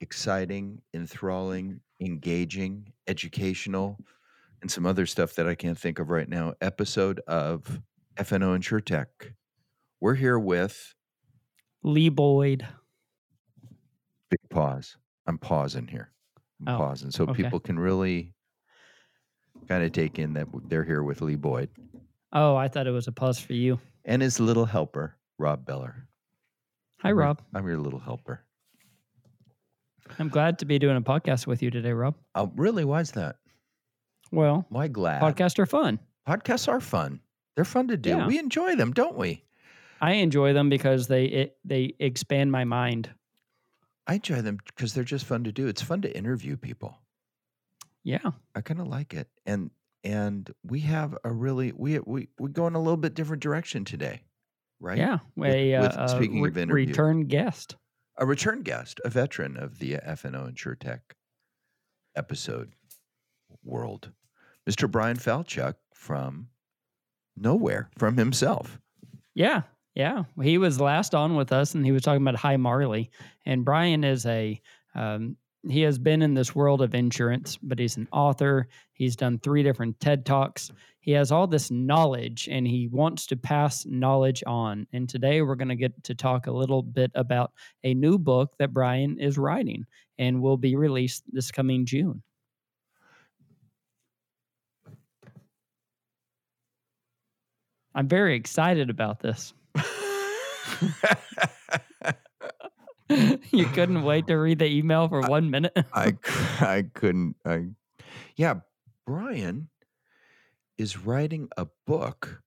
exciting, enthralling, engaging, educational, and some other stuff that I can't think of right now episode of FNO InsurTech. We're here with Lee Boyd. Big pause. I'm pausing here. So people can really kind of take in that they're here with Lee Boyd. Oh, I thought it was a pause for you. And his little helper, Rob Beller. Hi, Rob. I'm your little helper. I'm glad to be doing a podcast with you today, Rob. Oh, really? Why is that? Well, why glad? Podcasts are fun. Podcasts are fun. They're fun to do. Yeah. We enjoy them, don't we? I enjoy them because they expand my mind. I enjoy them because they're just fun to do. It's fun to interview people. Yeah. I kind of like it. And we have a really, we go in a little bit different direction today, right? Yeah. Speaking of interview. A return guest, a veteran of the FNO InsurTech episode world, Mr. Brian Falchuk from nowhere, from himself. Yeah, yeah. He was last on with us, and he was talking about Hi Marley. And Brian is he has been in this world of insurance, but he's an author. He's done 3 different TED Talks. He has all this knowledge, and he wants to pass knowledge on. And today we're going to get to talk a little bit about a new book that Brian is writing and will be released this coming June. I'm very excited about this. You couldn't wait to read the email for 1 minute? I couldn't. Brian is writing a book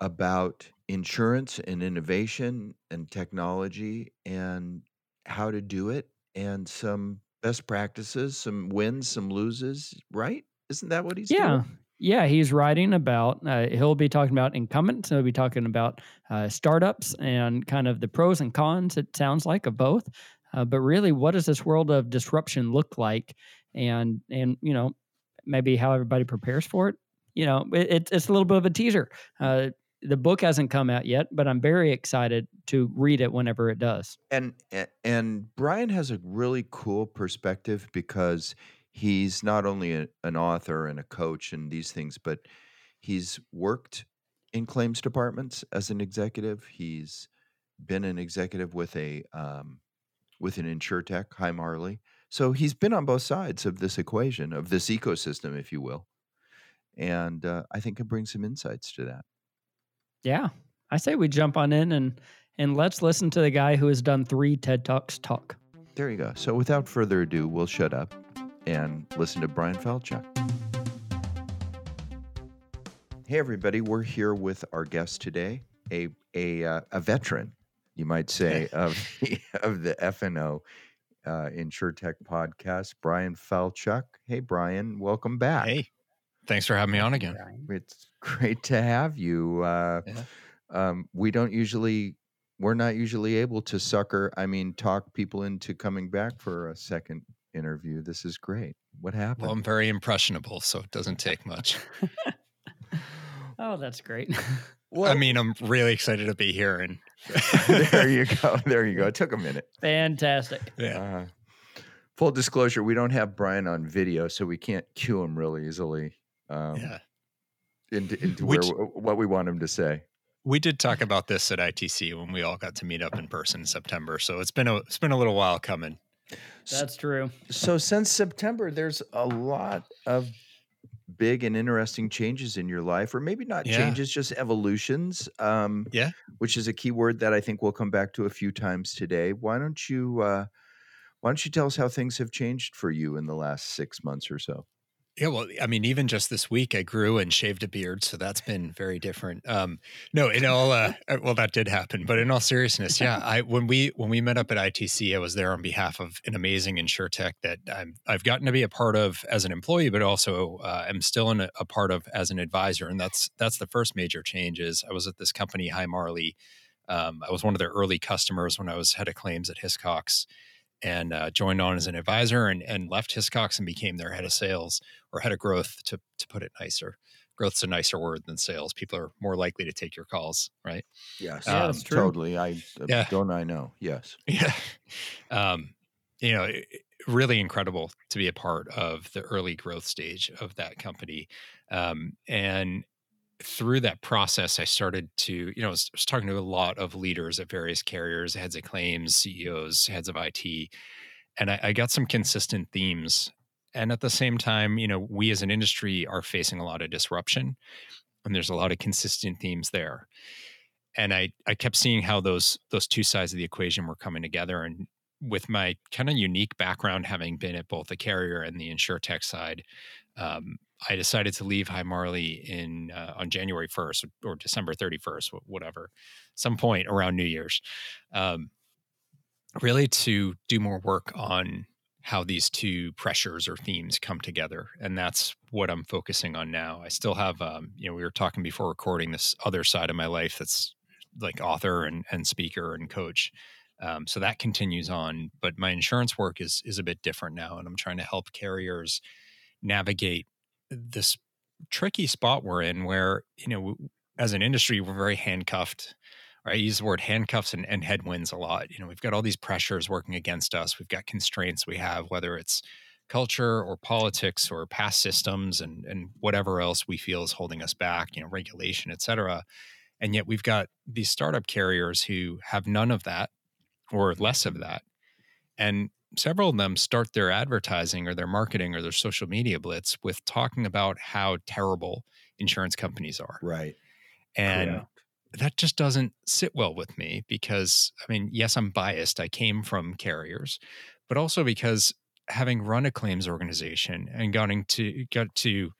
about insurance and innovation and technology and how to do it and some best practices, some wins, some loses, right? Isn't that what he's doing? Yeah, he's writing about, he'll be talking about incumbents, he'll be talking about startups and kind of the pros and cons, it sounds like, of both. But really, what does this world of disruption look like? And you know, maybe how everybody prepares for it. You know, it's a little bit of a teaser. The book hasn't come out yet, but I'm very excited to read it whenever it does. And Brian has a really cool perspective because he's not only an author and a coach and these things, but he's worked in claims departments as an executive. He's been an executive with an insurtech, Hi Marley. So he's been on both sides of this equation, of this ecosystem, if you will. And I think it brings some insights to that. Yeah. I say we jump on in and let's listen to the guy who has done 3 TED Talks talk. There you go. So without further ado, we'll shut up and listen to Brian Falchuk. Hey, everybody. We're here with our guest today, a veteran, you might say, of the FNO InsurTech podcast, Brian Falchuk. Hey, Brian. Welcome back. Hey. Thanks for having me on again. It's great to have you. We're not usually able to talk people into coming back for a second interview. This is great. What happened? Well, I'm very impressionable, so it doesn't take much. Oh, that's great. Well, I'm really excited to be here. And There you go. It took a minute. Fantastic. Yeah. Full disclosure, we don't have Brian on video, so we can't cue him real easily what we want him to say. We did talk about this at ITC when we all got to meet up in person in September, so it's been a little while coming. That's true. So since September, there's a lot of big and interesting changes in your life, or maybe not changes, just evolutions, which is a key word that I think we'll come back to a few times today. Why don't you tell us how things have changed for you in the last 6 months or so? Yeah, well, I mean, even just this week, I grew and shaved a beard, so that's been very different. No, in all, well, that did happen, but in all seriousness, yeah, when we met up at ITC, I was there on behalf of an amazing insurtech that I've gotten to be a part of as an employee, but also I'm still a part of as an advisor, and that's the first major change. Is I was at this company, Hi Marley. I was one of their early customers when I was head of claims at Hiscox, and joined on as an advisor and left Hiscox and became their head of sales, or head of growth, to put it nicer. Growth's a nicer word than sales. People are more likely to take your calls, right? Yes, yeah, that's true. Totally. I know. Yes. Yeah. Really incredible to be a part of the early growth stage of that company. And through that process, I started to, I was talking to a lot of leaders at various carriers, heads of claims, CEOs, heads of IT, and I got some consistent themes. And at the same time, we as an industry are facing a lot of disruption, and there's a lot of consistent themes there. And I kept seeing how those two sides of the equation were coming together. And with my kind of unique background, having been at both the carrier and the insurtech side, I decided to leave Hi Marley on January 1st or December 31st, whatever, some point around New Year's, really to do more work on how these two pressures or themes come together. And that's what I'm focusing on now. I still have, we were talking before recording, this other side of my life that's like author and speaker and coach. So that continues on, but my insurance work is a bit different now. And I'm trying to help carriers navigate this tricky spot we're in where, as an industry, we're very handcuffed, right? I use the word handcuffs and headwinds a lot. We've got all these pressures working against us. We've got constraints we have, whether it's culture or politics or past systems and whatever else we feel is holding us back, regulation, et cetera. And yet we've got these startup carriers who have none of that or less of that. And several of them start their advertising or their marketing or their social media blitz with talking about how terrible insurance companies are. Right. And that just doesn't sit well with me because, yes, I'm biased. I came from carriers, but also because having run a claims organization and got to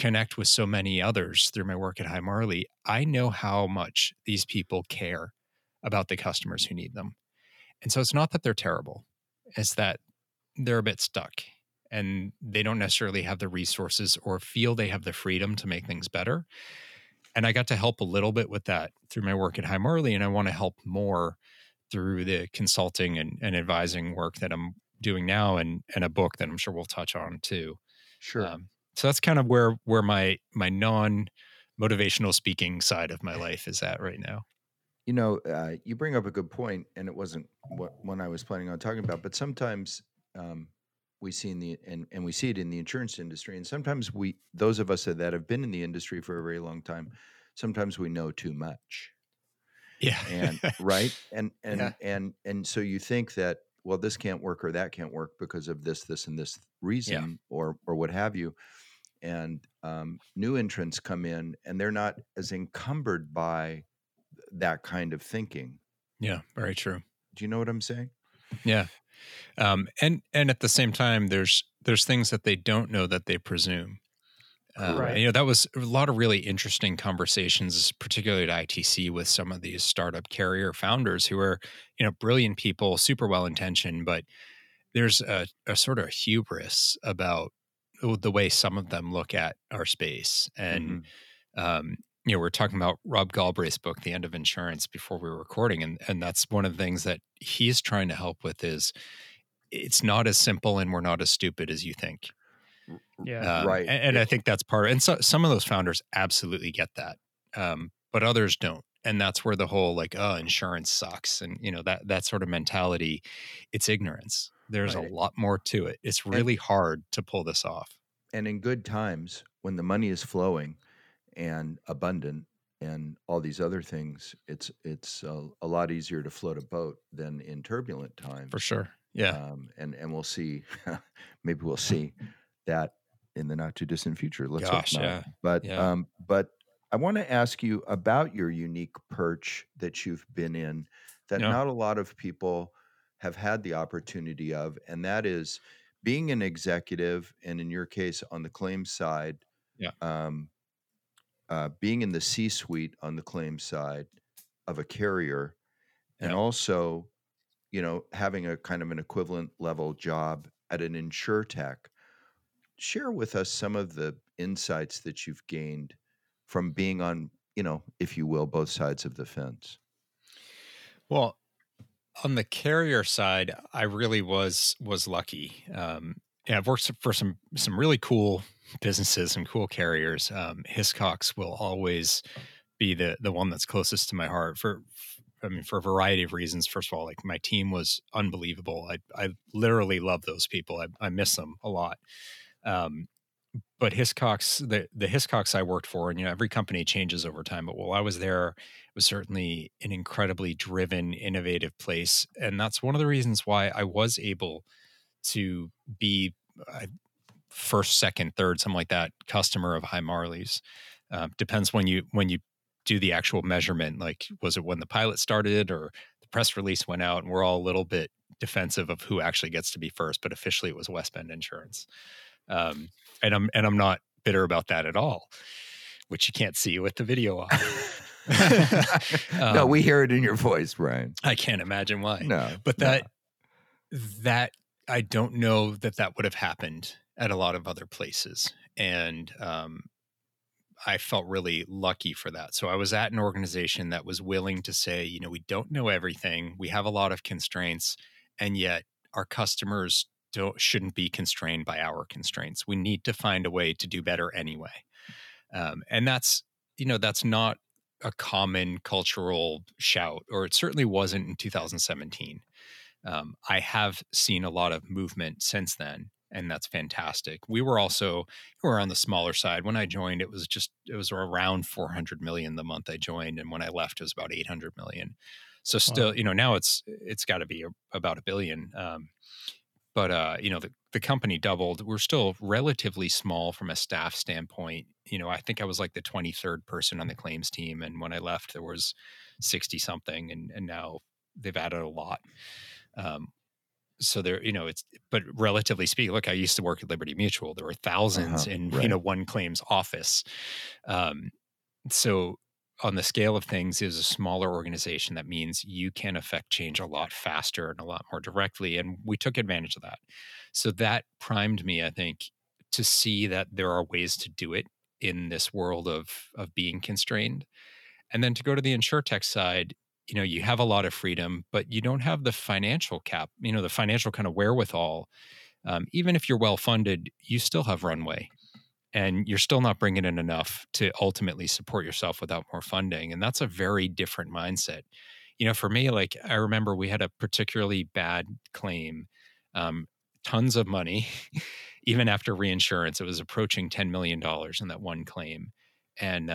connect with so many others through my work at Hi Marley, I know how much these people care about the customers who need them. And so it's not that they're terrible. It's that they're a bit stuck and they don't necessarily have the resources or feel they have the freedom to make things better. And I got to help a little bit with that through my work at Hi Marley, and I want to help more through the consulting and advising work that I'm doing now and a book that I'm sure we'll touch on too. Sure. So that's kind of where my non-motivational speaking side of my life is at right now. You bring up a good point, and it wasn't one I was planning on talking about, but sometimes we see it in the insurance industry, and sometimes those of us that have been in the industry for a very long time, sometimes we know too much. Yeah. And right. And, yeah. And so you think that, well, this can't work or that can't work because of this, this, and this reason, or what have you. And new entrants come in and they're not as encumbered by that kind of thinking. Yeah, very true. Do you know what I'm saying? Yeah. And at the same time, there's things that they don't know that they presume. Right. And, that was a lot of really interesting conversations, particularly at ITC with some of these startup carrier founders who are, brilliant people, super well-intentioned, but there's a sort of hubris about the way some of them look at our space. And, we're talking about Rob Galbraith's book, The End of Insurance, before we were recording. And that's one of the things that he's trying to help with is it's not as simple and we're not as stupid as you think. Yeah. Right. And I think that's part of it. And so some of those founders absolutely get that, but others don't. And that's where the whole insurance sucks. And, that sort of mentality, it's ignorance. There's a lot more to it. It's really hard to pull this off. And in good times, when the money is flowing and abundant and all these other things, it's a lot easier to float a boat than in turbulent times. For sure. Yeah. And we'll see, maybe we'll see that in the not too distant future. Let's hope not. Yeah. But I want to ask you about your unique perch that you've been in that not a lot of people have had the opportunity of. And that is being an executive, and in your case on the claims side, being in the C-suite on the claims side of a carrier, and also, you know, having a kind of an equivalent level job at an InsurTech. Share with us some of the insights that you've gained from being on, you know, if you will, both sides of the fence. Well, on the carrier side, I really was lucky. And I've worked for some really cool businesses, some cool carriers. Hiscox will always be the one that's closest to my heart for a variety of reasons. First of all, like, my team was unbelievable. I literally love those people. I miss them a lot. But Hiscox, the Hiscox I worked for, and, you know, every company changes over time, but while I was there, it was certainly an incredibly driven, innovative place. And that's one of the reasons why I was able to be first, second, third, something like that, customer of Hi Marley's. Depends when you do the actual measurement. Like, was it when the pilot started or the press release went out? And we're all a little bit defensive of who actually gets to be first, but officially it was West Bend Insurance. And I'm not bitter about that at all, which you can't see with the video on. No, we hear it in your voice, Brian. I can't imagine why. No, but that I don't know that would have happened at a lot of other places, and I felt really lucky for that. So I was at an organization that was willing to say, you know, we don't know everything, we have a lot of constraints, and yet our customers shouldn't be constrained by our constraints. We need to find a way to do better anyway. And that's, you know, that's not a common cultural shout, or it certainly wasn't in 2017. I have seen a lot of movement since then, and that's fantastic. We were on the smaller side. When I joined, it was around 400 million the month I joined. And when I left, it was about 800 million. So still, you know, now it's gotta be about $1 billion. But, you know, the company doubled. We're still relatively small from a staff standpoint. You know, I think I was like the 23rd person on the claims team. And when I left, there was 60 something, and now they've added a lot. So there, you know, but relatively speaking, look, I used to work at Liberty Mutual. There were thousands you know, one claims office. So on the scale of things, is a smaller organization. That means you can affect change a lot faster and a lot more directly. And we took advantage of that. So that primed me, I think, to see that there are ways to do it in this world of being constrained. And then to go to the InsurTech side, you know, you have a lot of freedom, but you don't have the financial cap, you know, the financial kind of wherewithal. Even if you're well-funded, you still have runway, and you're still not bringing in enough to ultimately support yourself without more funding. And that's a very different mindset. You know, for me, like, I remember we had a particularly bad claim, tons of money, even after reinsurance, it was approaching $10 million in that one claim. And,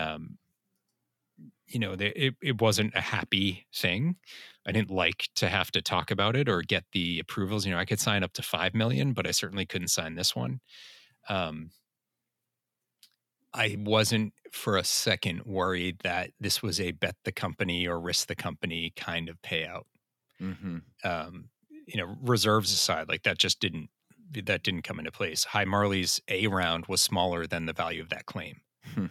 you know, it wasn't a happy thing. I didn't like to have to talk about it or get the approvals. You know, I could sign up to 5 million, but I certainly couldn't sign this one. I wasn't for a second worried that this was a bet the company or risk the company kind of payout. Mm-hmm. You know, reserves aside, like, that just didn't come into place. Hi Marley's A round was smaller than the value of that claim. Hmm.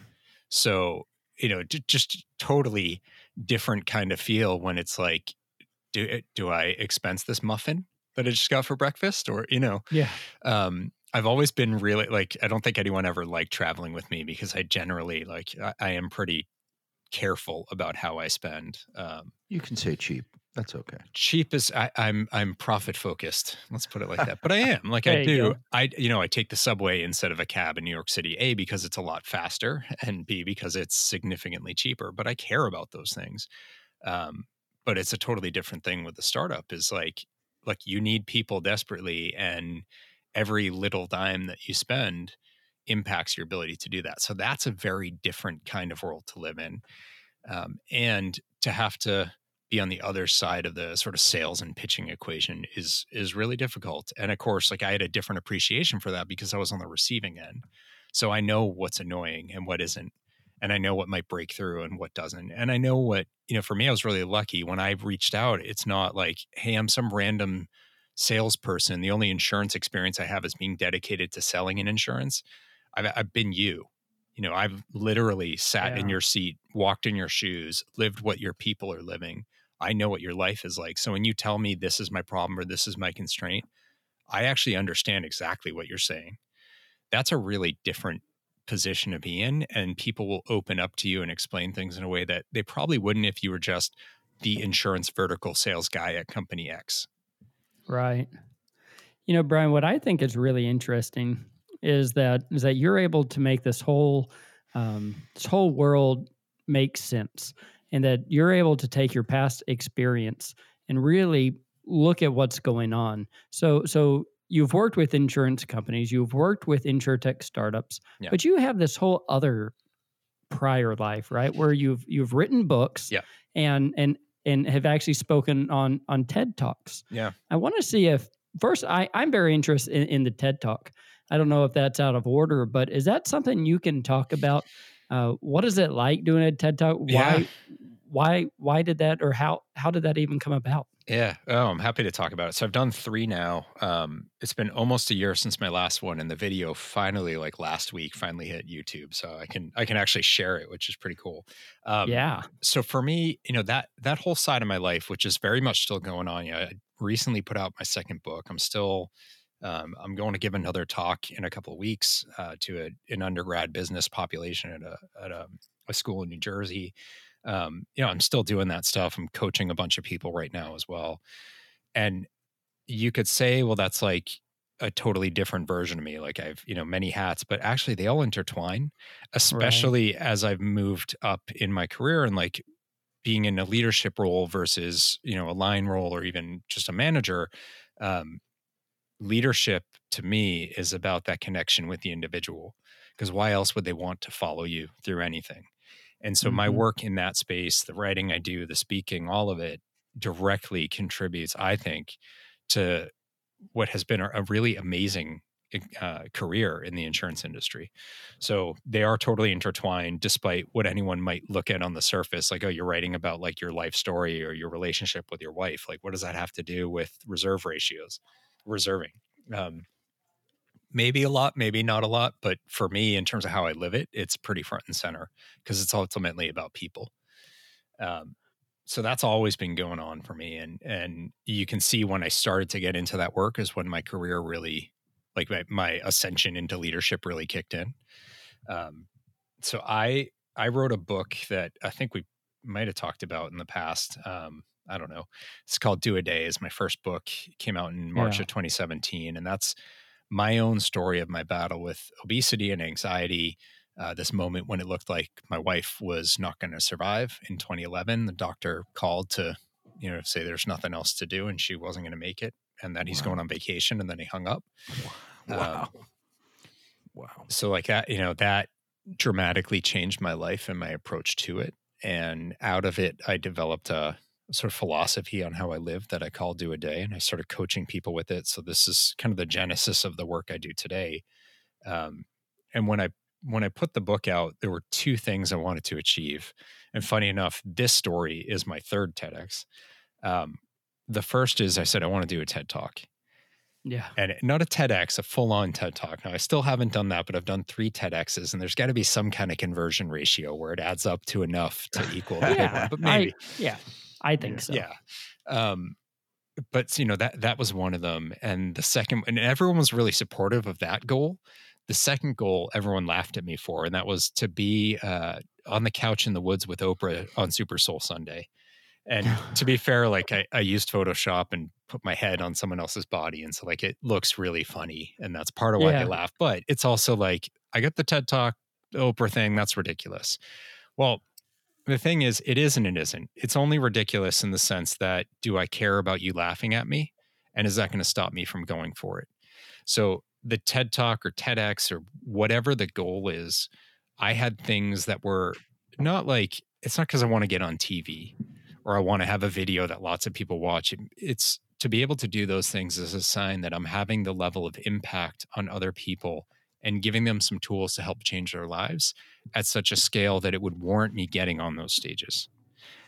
So, you know, just totally different kind of feel when it's like, do I expense this muffin that I just got for breakfast? Or, you know, I've always been really, like, I don't think anyone ever liked traveling with me because I generally, like, I am pretty careful about how I spend. You can say cheap. That's okay. Cheap is, I'm profit focused. Let's put it like that. But I am, like, I do. I take the subway instead of a cab in New York City, A, because it's a lot faster, and B, because it's significantly cheaper. But I care about those things. But it's a totally different thing with the startup. Is like you need people desperately, and every little dime that you spend impacts your ability to do that. So that's a very different kind of world to live in, and to have to be on the other side of the sort of sales and pitching equation is really difficult. And of course, like, I had a different appreciation for that because I was on the receiving end. So I know what's annoying and what isn't, and I know what might break through and what doesn't. And I know what, you know, for me, I was really lucky when I reached out. It's not like, hey, I'm some random salesperson. The only insurance experience I have is being dedicated to selling an insurance. I've been you. You know, I've literally sat in your seat, walked in your shoes, lived what your people are living. I know what your life is like. So when you tell me this is my problem or this is my constraint, I actually understand exactly what you're saying. That's a really different position to be in. And people will open up to you and explain things in a way that they probably wouldn't if you were just the insurance vertical sales guy at company X. Right. You know, Brian, what I think is really interesting is that you're able to make this whole world make sense, and that you're able to take your past experience and really look at what's going on. So you've worked with insurance companies, you've worked with insurtech startups, but you have this whole other prior life, right? Where you've written books and have actually spoken on TED Talks. Yeah. I want to see if first I'm very interested in the TED Talk. I don't know if that's out of order, but is that something you can talk about? What is it like doing a TED Talk? Why did that, or how did that even come about? Yeah. Oh, I'm happy to talk about it. So I've done 3 now. It's been almost a year since my last one, and the video finally, like last week, finally hit YouTube. So I can actually share it, which is pretty cool. So for me, you know, that whole side of my life, which is very much still going on. Yeah. I recently put out my second book. I'm still, I'm going to give another talk in a couple of weeks to an undergrad business population at a school in New Jersey. I'm still doing that stuff. I'm coaching a bunch of people right now as well. And you could say, well, that's like a totally different version of me. Like I've, many hats, but actually they all intertwine, especially as I've moved up in my career and like being in a leadership role versus, a line role or even just a manager. Leadership to me is about that connection with the individual, because why else would they want to follow you through anything? And so my work in that space, the writing I do, the speaking, all of it directly contributes, I think, to what has been a really amazing career in the insurance industry. So they are totally intertwined, despite what anyone might look at on the surface, like, oh, you're writing about like your life story or your relationship with your wife. Like, what does that have to do with reserve ratios, reserving? Maybe a lot, maybe not a lot, but for me, in terms of how I live it, it's pretty front and center because it's ultimately about people. So that's always been going on for me. And you can see when I started to get into that work is when my career really, like my ascension into leadership really kicked in. So I wrote a book that I think we might've talked about in the past. I don't know. It's called Do a Day. Is my first book. It came out in March of 2017. And that's my own story of my battle with obesity and anxiety, this moment when it looked like my wife was not going to survive in 2011. The doctor called to, say there's nothing else to do and she wasn't going to make it, and that he's going on vacation, and then he hung up. Wow. So like that, that dramatically changed my life and my approach to it. And out of it, I developed a sort of philosophy on how I live that I call Do a Day, and I started coaching people with it. So this is kind of the genesis of the work I do today. And when I put the book out, there were 2 things I wanted to achieve. And funny enough, this story is my 3rd TEDx. The first is I said, I want to do a TED Talk. Yeah. And not a TEDx, a full-on TED Talk. Now, I still haven't done that, but I've done 3 TEDx's, and there's got to be some kind of conversion ratio where it adds up to enough to equal the big one, but maybe. I think so. Yeah. But that was one of them. And the second, and everyone was really supportive of that goal. The second goal, everyone laughed at me for, and that was to be on the couch in the woods with Oprah on Super Soul Sunday. And to be fair, like I used Photoshop and put my head on someone else's body. And so like, it looks really funny, and that's part of why they laugh. But it's also like, I got the TED Talk, the Oprah thing. That's ridiculous. Well, the thing is, it is and it isn't. It's only ridiculous in the sense that, do I care about you laughing at me? And is that going to stop me from going for it? So the TED Talk or TEDx or whatever the goal is, I had things that were not like, it's not because I want to get on TV or I want to have a video that lots of people watch. It's to be able to do those things is a sign that I'm having the level of impact on other people and giving them some tools to help change their lives at such a scale that it would warrant me getting on those stages.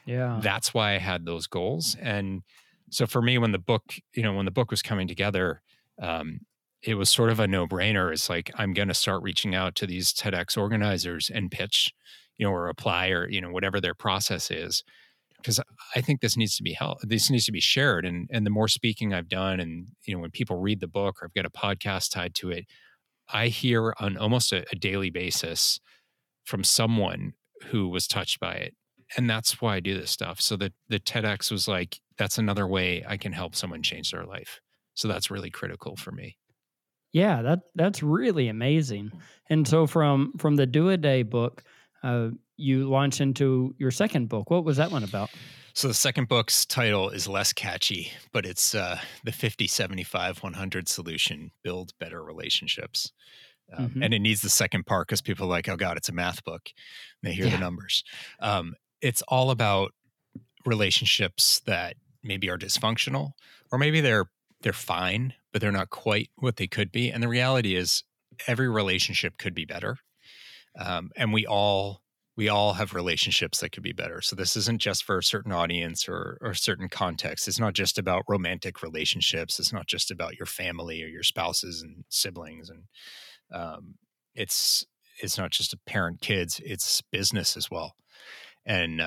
Yeah. That's why I had those goals. And So for me, when the book, when the book was coming together, it was sort of a no-brainer. It's like, I'm going to start reaching out to these TEDx organizers and pitch, or apply, or, whatever their process is, because I think this needs to be helped. This needs to be shared. And the more speaking I've done, and, when people read the book, or I've got a podcast tied to it, I hear on almost a daily basis from someone who was touched by it. And that's why I do this stuff. So the TEDx was like, that's another way I can help someone change their life. So that's really critical for me. Yeah, that's really amazing. And so from the Do a Day book, you launched into your second book. What was that one about? So the second book's title is less catchy, but it's the 50, 75, 100 solution, build better relationships. And it needs the second part because people are like, oh God, it's a math book. And they hear the numbers. It's all about relationships that maybe are dysfunctional, or maybe they're fine, but they're not quite what they could be. And the reality is every relationship could be better. And we all have relationships that could be better. So this isn't just for a certain audience or a certain context. It's not just about romantic relationships. It's not just about your family or your spouses and siblings. And it's not just a parent, kids, it's business as well. And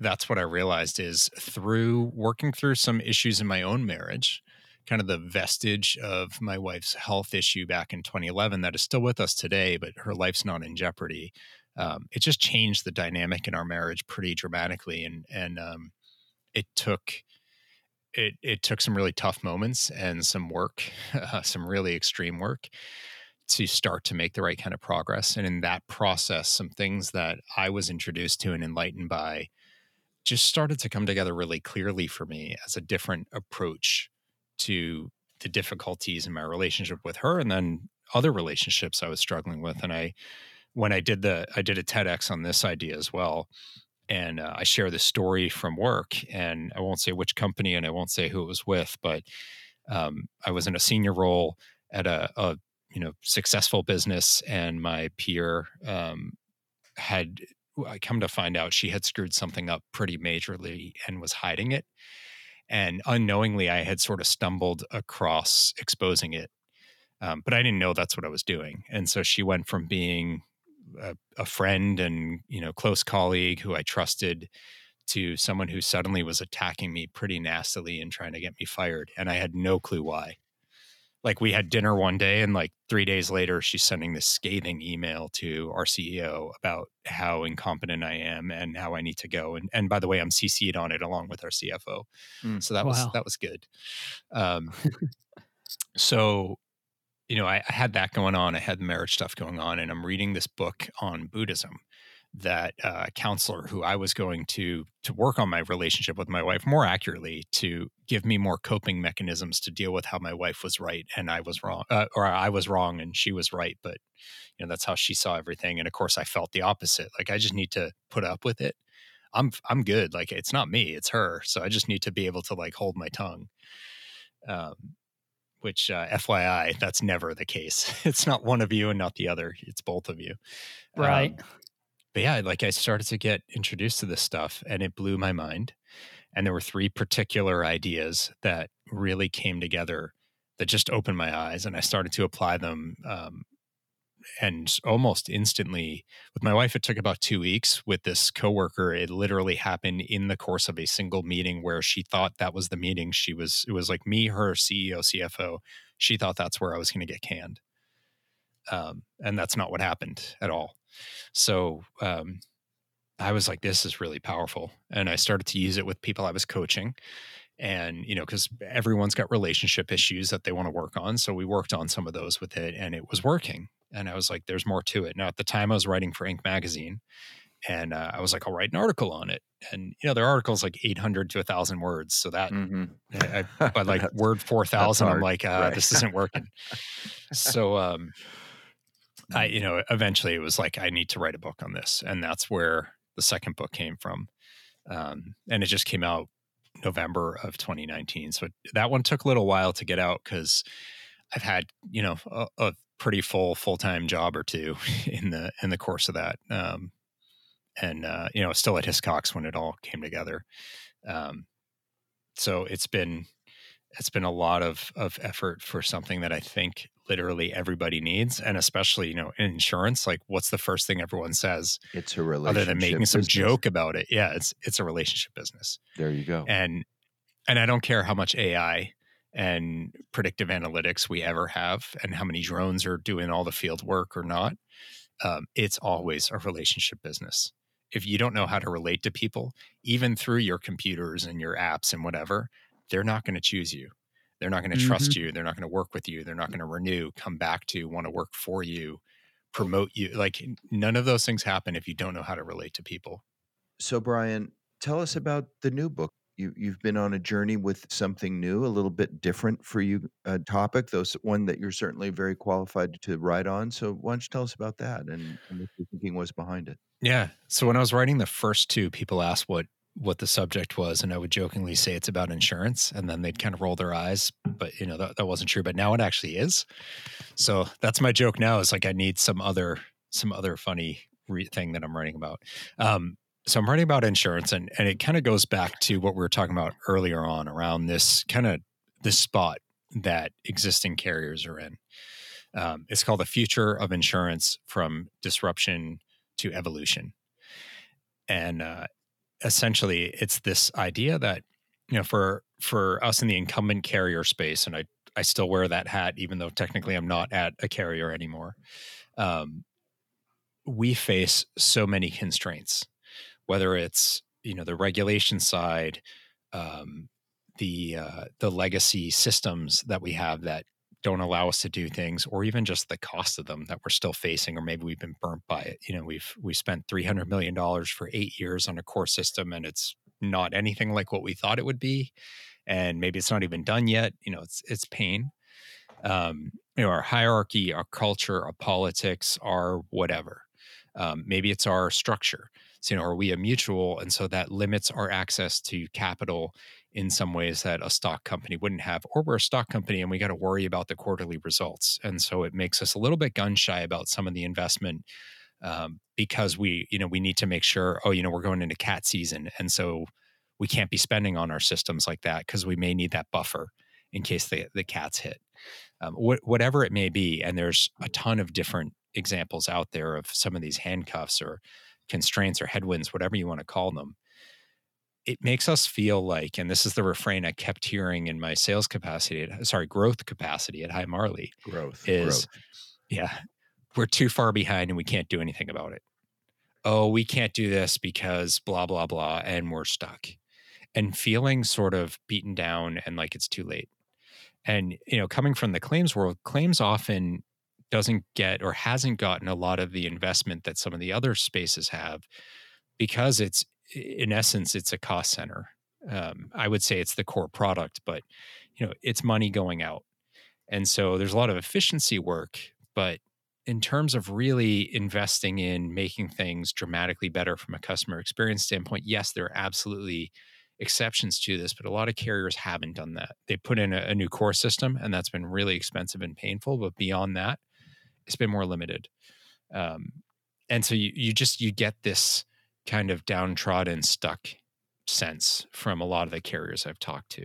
that's what I realized is through working through some issues in my own marriage, kind of the vestige of my wife's health issue back in 2011 that is still with us today, but her life's not in jeopardy. It just changed the dynamic in our marriage pretty dramatically. And it took some really tough moments and some work, some really extreme work, to start to make the right kind of progress. And in that process, some things that I was introduced to and enlightened by just started to come together really clearly for me as a different approach to the difficulties in my relationship with her and then other relationships I was struggling with. And I did a TEDx on this idea as well. And I share this story from work, and I won't say which company and I won't say who it was with, but I was in a senior role at a successful business, and my peer had, I come to find out, she had screwed something up pretty majorly and was hiding it. And unknowingly, I had sort of stumbled across exposing it. But I didn't know that's what I was doing. And so she went from being a friend and, close colleague who I trusted to someone who suddenly was attacking me pretty nastily and trying to get me fired. And I had no clue why. Like, we had dinner one day, and like 3 days later, she's sending this scathing email to our CEO about how incompetent I am and how I need to go. And by the way, I'm CC'd on it along with our CFO. So that was good. So, I had that going on. I had the marriage stuff going on, and I'm reading this book on Buddhism that a counselor who I was going to work on my relationship with my wife, more accurately, to give me more coping mechanisms to deal with how my wife was right and I was wrong, or I was wrong and she was right. But, that's how she saw everything. And of course I felt the opposite. Like, I just need to put up with it. I'm good. Like, it's not me, it's her. So I just need to be able to like hold my tongue. Which FYI, that's never the case. It's not one of you and not the other. It's both of you. Right. But yeah, like, I started to get introduced to this stuff, and it blew my mind. And there were three particular ideas that really came together that just opened my eyes, and I started to apply them. And almost instantly, with my wife, it took about 2 weeks. With this coworker, it literally happened in the course of a single meeting where she thought that was the meeting. It was like me, her, CEO, CFO. She thought that's where I was going to get canned. And that's not what happened at all. So I was like, this is really powerful. And I started to use it with people I was coaching. And, because everyone's got relationship issues that they want to work on. So we worked on some of those with it, and it was working. And I was like, there's more to it. Now, at the time, I was writing for Inc. Magazine, and I was like, I'll write an article on it. And, their article's like 800 to 1,000 words. So that, by like word 4,000, I'm like, this isn't working. So, I, eventually it was like, I need to write a book on this. And that's where the second book came from. And it just came out November of 2019. So that one took a little while to get out because I've had, a pretty full-time job or two in the course of that. Still at Hiscox when it all came together. So it's been a lot of effort for something that I think literally everybody needs. And especially, in insurance, like what's the first thing everyone says? It's a relationship business. Other than making some joke about it. Yeah, it's a relationship business. There you go. And I don't care how much AI and predictive analytics we ever have and how many drones are doing all the field work or not. It's always a relationship business. If you don't know how to relate to people, even through your computers and your apps and whatever, they're not going to choose you. They're not going to trust you. They're not going to work with you. They're not going to renew, come back to, want to work for you, promote you. Like none of those things happen if you don't know how to relate to people. So Brian, tell us about the new book. You've been on a journey with something new, a little bit different for you, a topic, though one that you're certainly very qualified to write on. So why don't you tell us about that and what your thinking was behind it? Yeah. So when I was writing the first two, people asked what the subject was, and I would jokingly say it's about insurance, and then they'd kind of roll their eyes, but that wasn't true. But now it actually is. So that's my joke now, is like I need some other funny thing that I'm writing about. So I'm writing about insurance, and it kind of goes back to what we were talking about earlier on around this spot that existing carriers are in. It's called The Future of Insurance from Disruption to Evolution. And essentially, it's this idea that, for us in the incumbent carrier space, and I still wear that hat, even though technically I'm not at a carrier anymore, we face so many constraints. Whether it's the regulation side, the legacy systems that we have that don't allow us to do things, or even just the cost of them that we're still facing, or maybe we've been burnt by it. We spent $300 million for 8 years on a core system, and it's not anything like what we thought it would be, and maybe it's not even done yet. It's pain. Our hierarchy, our culture, our politics, our whatever. Maybe it's our structure. So, are we a mutual? And so that limits our access to capital in some ways that a stock company wouldn't have, or we're a stock company and we got to worry about the quarterly results. And so it makes us a little bit gun shy about some of the investment because we need to make sure, we're going into cat season. And so we can't be spending on our systems like that because we may need that buffer in case the cats hit, whatever it may be. And there's a ton of different examples out there of some of these handcuffs or constraints or headwinds, whatever you want to call them. It makes us feel like, and this is the refrain I kept hearing in my sales capacity, growth capacity at Hi Marley. Yeah, we're too far behind and we can't do anything about it. Oh, we can't do this because blah, blah, blah, and we're stuck. And feeling sort of beaten down and like it's too late. And, coming from the claims world, claims often doesn't get or hasn't gotten a lot of the investment that some of the other spaces have because it's, in essence, it's a cost center. I would say it's the core product, but, it's money going out. And so there's a lot of efficiency work, but in terms of really investing in making things dramatically better from a customer experience standpoint, yes, there are absolutely exceptions to this, but a lot of carriers haven't done that. They put in a new core system, and that's been really expensive and painful. But beyond that, it's been more limited. And so you get this kind of downtrodden, stuck sense from a lot of the carriers I've talked to.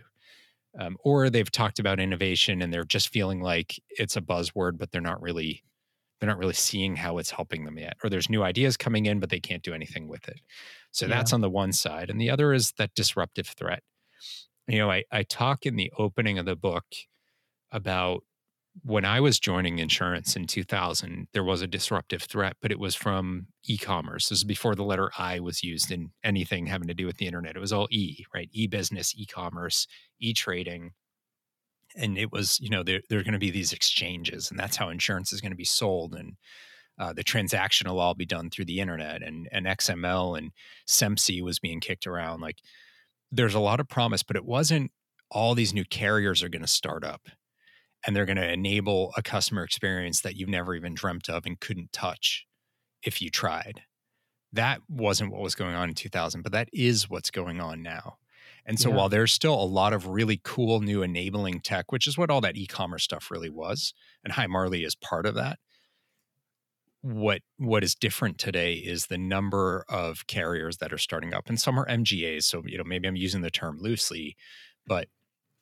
Or they've talked about innovation and they're just feeling like it's a buzzword, but they're not really seeing how it's helping them yet. Or there's new ideas coming in, but they can't do anything with it. So that's on the one side. And the other is that disruptive threat. I talk in the opening of the book about when I was joining insurance in 2000, there was a disruptive threat, but it was from e-commerce. This is before the letter I was used in anything having to do with the internet. It was all E, right? E-business, e-commerce, e-trading. And it was, there are going to be these exchanges, and that's how insurance is going to be sold. And the transaction will all be done through the internet, and XML and SEMC was being kicked around. Like there's a lot of promise, but it wasn't all these new carriers are going to start up. And they're going to enable a customer experience that you've never even dreamt of and couldn't touch if you tried. That wasn't what was going on in 2000, but that is what's going on now. And so while there's still a lot of really cool new enabling tech, which is what all that e-commerce stuff really was, and Hi Marley is part of that, what is different today is the number of carriers that are starting up. And some are MGAs, so maybe I'm using the term loosely, But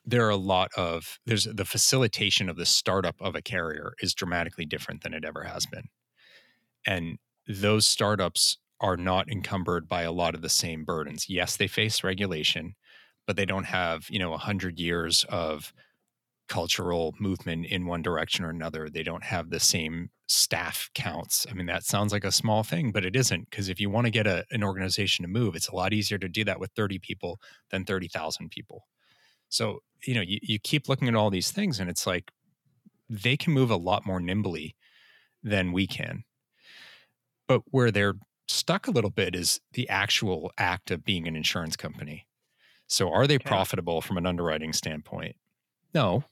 there are a lot of, there's the facilitation of the startup of a carrier is dramatically different than it ever has been. And those startups are not encumbered by a lot of the same burdens. Yes, they face regulation, but they don't have, 100 years of cultural movement in one direction or another. They don't have the same staff counts. I mean, that sounds like a small thing, but it isn't, because if you want to get an organization to move, it's a lot easier to do that with 30 people than 30,000 people. So, you keep looking at all these things and it's like, they can move a lot more nimbly than we can. But where they're stuck a little bit is the actual act of being an insurance company. So are they profitable from an underwriting standpoint? No.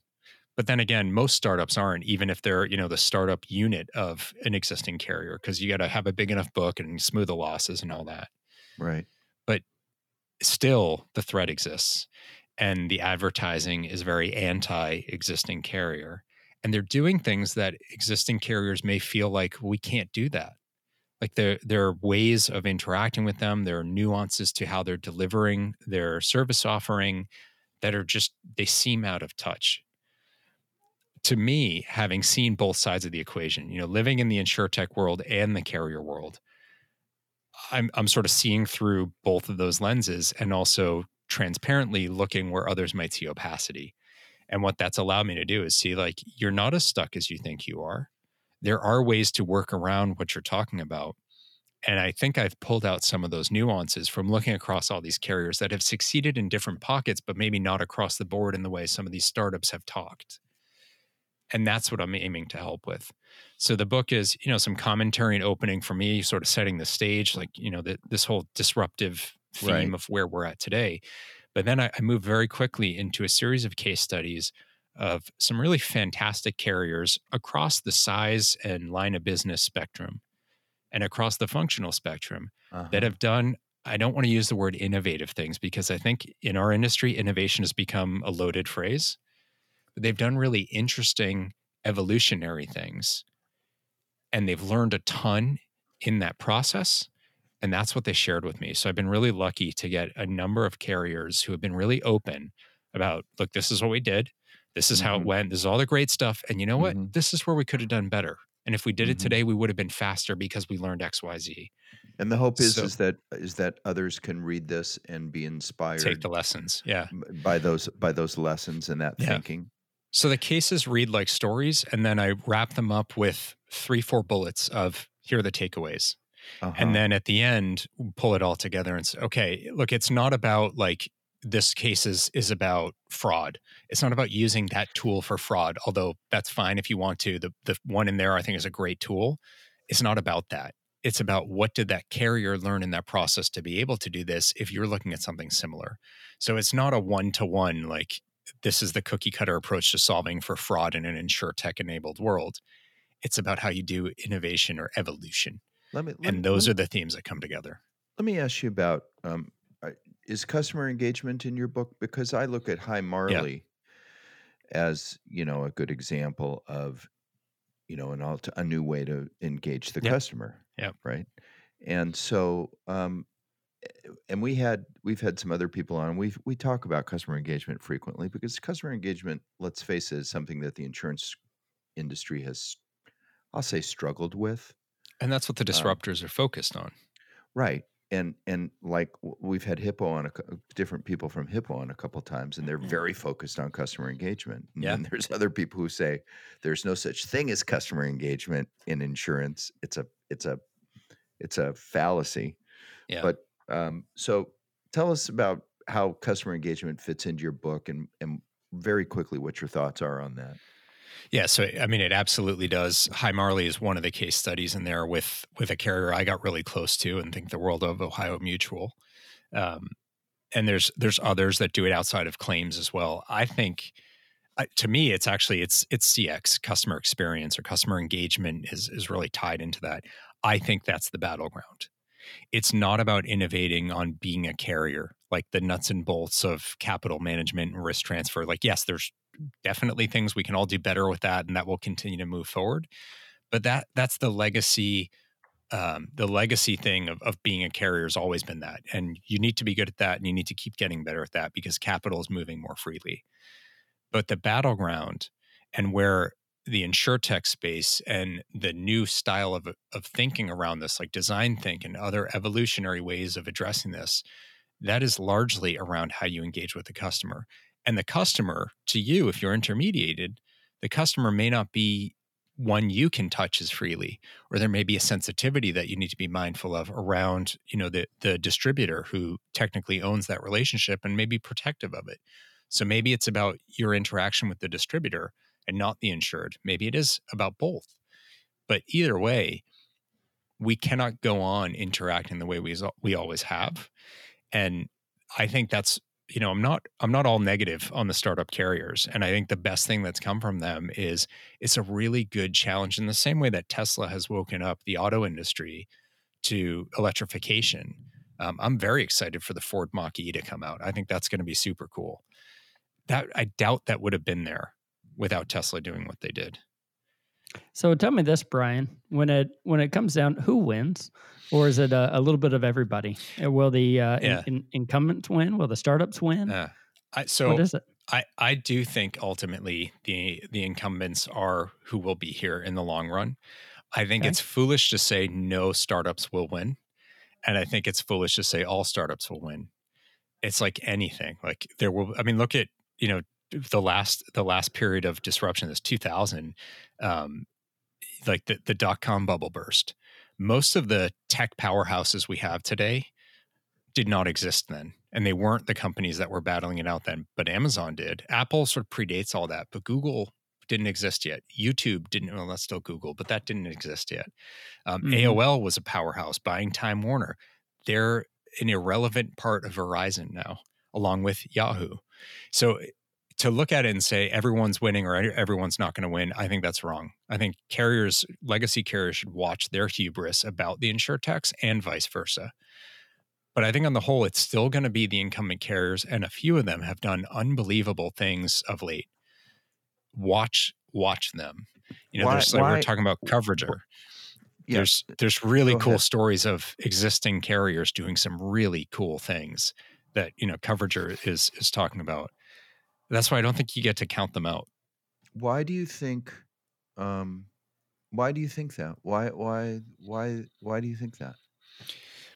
But then again, most startups aren't, even if they're, the startup unit of an existing carrier, because you got to have a big enough book and smooth the losses and all that. Right. But still, the threat exists. And the advertising is very anti-existing carrier. And they're doing things that existing carriers may feel like, we can't do that. Like there are ways of interacting with them. There are nuances to how they're delivering their service offering that are just, they seem out of touch. To me, having seen both sides of the equation, living in the InsurTech world and the carrier world, I'm sort of seeing through both of those lenses and also transparently looking where others might see opacity. And what that's allowed me to do is see, like, you're not as stuck as you think you are. There are ways to work around what you're talking about. And I think I've pulled out some of those nuances from looking across all these carriers that have succeeded in different pockets, but maybe not across the board in the way some of these startups have talked. And that's what I'm aiming to help with. So the book is, some commentary and opening for me, sort of setting the stage, like, this whole disruptive theme of where we're at today. But then I moved very quickly into a series of case studies of some really fantastic carriers across the size and line of business spectrum and across the functional spectrum that have done, I don't want to use the word innovative things, because I think in our industry, innovation has become a loaded phrase, but they've done really interesting evolutionary things. And they've learned a ton in that process. And that's what they shared with me. So I've been really lucky to get a number of carriers who have been really open about, look, this is what we did. This is how it went. This is all the great stuff. And you know what? This is where we could have done better. And if we did it today, we would have been faster because we learned X, Y, Z. And the hope is that others can read this and be inspired. Take the lessons. Yeah. By those lessons and that thinking. So the cases read like stories, and then I wrap them up with 3-4 bullets of, here are the takeaways. And then at the end, pull it all together and say, okay, look, it's not about like, this case is about fraud. It's not about using that tool for fraud, although that's fine if you want to. The one in there, I think, is a great tool. It's not about that. It's about, what did that carrier learn in that process to be able to do this if you're looking at something similar? So it's not a one-to-one, like, this is the cookie-cutter approach to solving for fraud in an InsurTech-enabled world. It's about how you do innovation or evolution. Those are the themes that come together. Let me ask you about... is customer engagement in your book? Because I look at Hi Marley as, a good example of, a new way to engage the customer. Yeah. Right. And so, and we've had some other people on. We talk about customer engagement frequently, because customer engagement, let's face it, is something that the insurance industry has, I'll say, struggled with. And that's what the disruptors are focused on. Right. And like, we've had Hippo on different people from Hippo on a couple of times, and they're very focused on customer engagement. And then there's other people who say there's no such thing as customer engagement in insurance. It's a fallacy. Yeah. But so tell us about how customer engagement fits into your book, and very quickly what your thoughts are on that. Yeah. So, I mean, it absolutely does. Hi Marley is one of the case studies in there with a carrier I got really close to and think the world of, Ohio Mutual. And there's others that do it outside of claims as well. I think, to me, it's actually, it's CX, customer experience, or customer engagement is really tied into that. I think that's the battleground. It's not about innovating on being a carrier, like the nuts and bolts of capital management and risk transfer. Like, yes, there's definitely things we can all do better with that, and that will continue to move forward. But that's the legacy the legacy thing of being a carrier has always been that. And you need to be good at that, and you need to keep getting better at that because capital is moving more freely. But the battleground and where the insurtech space and the new style of thinking around this, like design think and other evolutionary ways of addressing this, that is largely around how you engage with the customer. And the customer, to you, if you're intermediated, the customer may not be one you can touch as freely, or there may be a sensitivity that you need to be mindful of around, you know, the distributor who technically owns that relationship and may be protective of it. So maybe it's about your interaction with the distributor and not the insured. Maybe it is about both. But either way, we cannot go on interacting the way we always have. And I think that's, you know, I'm not all negative on the startup carriers. And I think the best thing that's come from them is it's a really good challenge in the same way that Tesla has woken up the auto industry to electrification. I'm very excited for the Ford Mach-E to come out. I think that's going to be super cool. That I doubt that would have been there without Tesla doing what they did. So tell me this, Brian, when it comes down, who wins? Or is it a little bit of everybody? Will the incumbents win? Will the startups win? What is it? I do think ultimately the incumbents are who will be here in the long run. I think it's foolish to say no startups will win. And I think it's foolish to say all startups will win. It's like anything. Like there will, I mean, look at, you know, the last period of disruption, this 2000, like the dot-com bubble burst. Most of the tech powerhouses we have today did not exist then, and they weren't the companies that were battling it out then, but Amazon did. Apple sort of predates all that, but Google didn't exist yet. YouTube didn't, well, that's still Google, but that didn't exist yet. AOL was a powerhouse buying Time Warner. They're an irrelevant part of Verizon now, along with Yahoo. So to look at it and say everyone's winning or everyone's not going to win, I think that's wrong. I think carriers, legacy carriers, should watch their hubris about the insurtechs and vice versa. But I think on the whole, it's still going to be the incumbent carriers, and a few of them have done unbelievable things of late. Watch them. You know, there's, like, we're talking about Coverage. Yeah. There's really cool stories of existing carriers doing some really cool things that, you know, Coverage is talking about. That's why I don't think you get to count them out. Why do you think that? Why do you think that?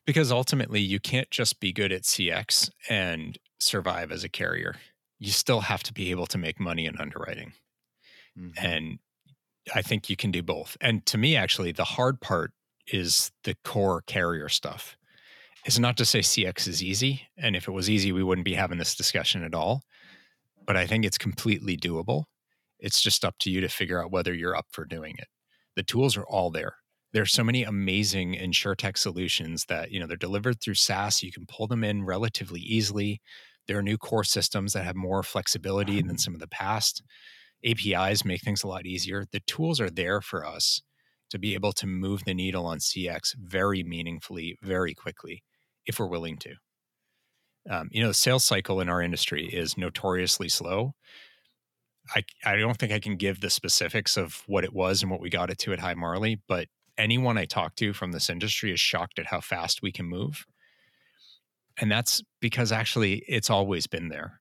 Because ultimately you can't just be good at CX and survive as a carrier. You still have to be able to make money in underwriting. Mm-hmm. And I think you can do both. And to me, actually, the hard part is the core carrier stuff. It's not to say CX is easy. And if it was easy, we wouldn't be having this discussion at all. But I think it's completely doable. It's just up to you to figure out whether you're up for doing it. The tools are all there. There are so many amazing insurtech solutions that, you know, they're delivered through SaaS. You can pull them in relatively easily. There are new core systems that have more flexibility than some of the past. APIs make things a lot easier. The tools are there for us to be able to move the needle on CX very meaningfully, very quickly, if we're willing to. You know, the sales cycle in our industry is notoriously slow. I don't think I can give the specifics of what it was and what we got it to at Hi Marley, but anyone I talk to from this industry is shocked at how fast we can move. And that's because actually it's always been there.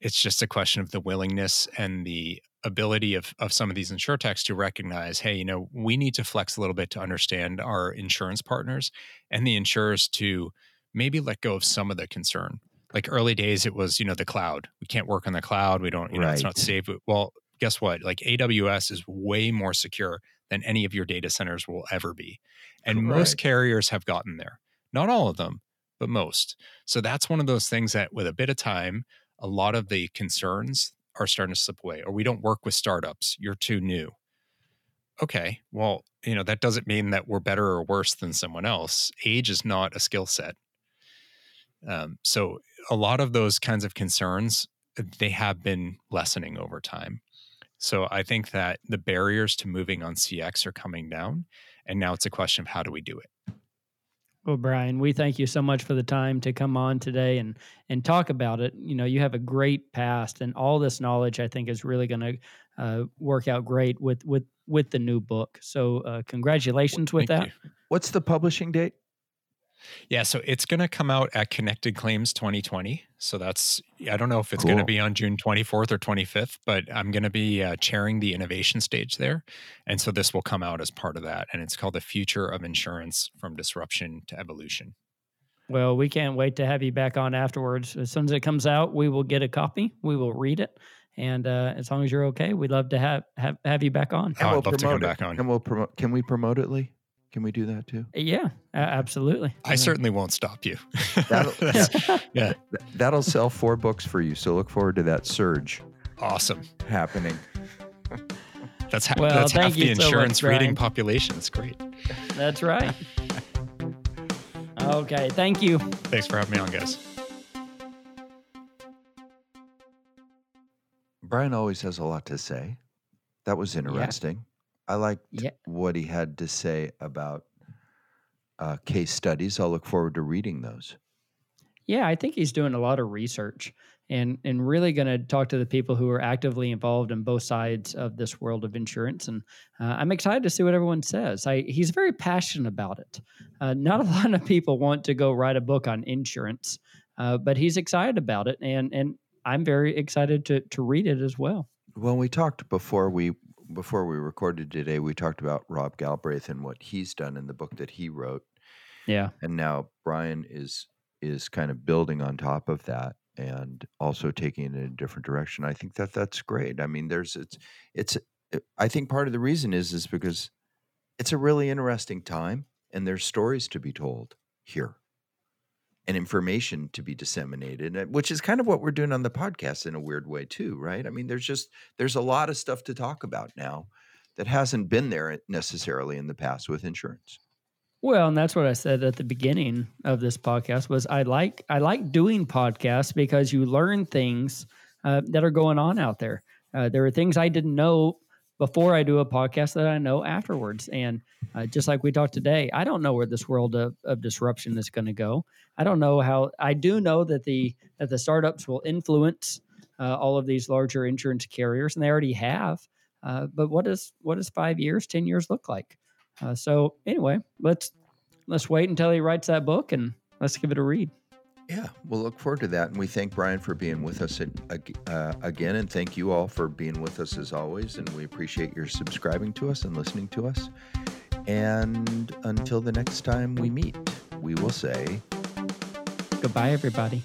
It's just a question of the willingness and the ability of some of these insurtechs to recognize, hey, you know, we need to flex a little bit to understand our insurance partners and the insurers to maybe let go of some of the concern. Like early days, it was, you know, the cloud. We can't work on the cloud. We don't, you know, It's not safe. Well, guess what? Like AWS is way more secure than any of your data centers will ever be. And most carriers have gotten there. Not all of them, but most. So that's one of those things that with a bit of time, a lot of the concerns are starting to slip away. Or we don't work with startups. You're too new. Okay, well, you know, that doesn't mean that we're better or worse than someone else. Age is not a skill set. So a lot of those kinds of concerns, they have been lessening over time. So I think that the barriers to moving on CX are coming down, and now it's a question of how do we do it? Well, Brian, we thank you so much for the time to come on today and talk about it. You know, you have a great past, and all this knowledge, I think, is really going to work out great with the new book. So congratulations with that. Thank you. What's the publishing date? Yeah, so it's going to come out at Connected Claims 2020. So that's, I don't know if it's going to be on June 24th or 25th, but I'm going to be chairing the innovation stage there. And so this will come out as part of that. And it's called The Future of Insurance from Disruption to Evolution. Well, we can't wait to have you back on afterwards. As soon as it comes out, we will get a copy. We will read it. And as long as you're okay, we'd love to have you back on. I'd love to come back on. And we'll promote. Can we promote it, Lee? Can we do that too? Yeah, absolutely. I certainly won't stop you. That'll sell 4 books for you. So look forward to that surge. Awesome. Happening. That's half the insurance reading population. It's great. That's right. Okay, thank you. Thanks for having me on, guys. Brian always has a lot to say. That was interesting. Yeah. I liked what he had to say about case studies. I'll look forward to reading those. Yeah, I think he's doing a lot of research and really going to talk to the people who are actively involved in both sides of this world of insurance. And I'm excited to see what everyone says. He's very passionate about it. Not a lot of people want to go write a book on insurance, but he's excited about it. And I'm very excited to read it as well. Well, we talked before we recorded today, we talked about Rob Galbraith and what he's done in the book that he wrote. Yeah. And now Brian is kind of building on top of that and also taking it in a different direction. I think that's great. I mean, I think part of the reason is because it's a really interesting time and there's stories to be told here and information to be disseminated, which is kind of what we're doing on the podcast in a weird way too, right? I mean, there's a lot of stuff to talk about now that hasn't been there necessarily in the past with insurance. Well, and that's what I said at the beginning of this podcast was I like doing podcasts because you learn things that are going on out there. There are things I didn't know before I do a podcast that I know afterwards. And just like we talked today, I don't know where this world of disruption is going to go. I don't know how. I do know that the startups will influence all of these larger insurance carriers, and they already have. But what does 5 years, 10 years look like? So anyway, let's wait until he writes that book, and let's give it a read. Yeah, we'll look forward to that. And we thank Brian for being with us again. And thank you all for being with us as always. And we appreciate your subscribing to us and listening to us. And until the next time we meet, we will say goodbye, everybody.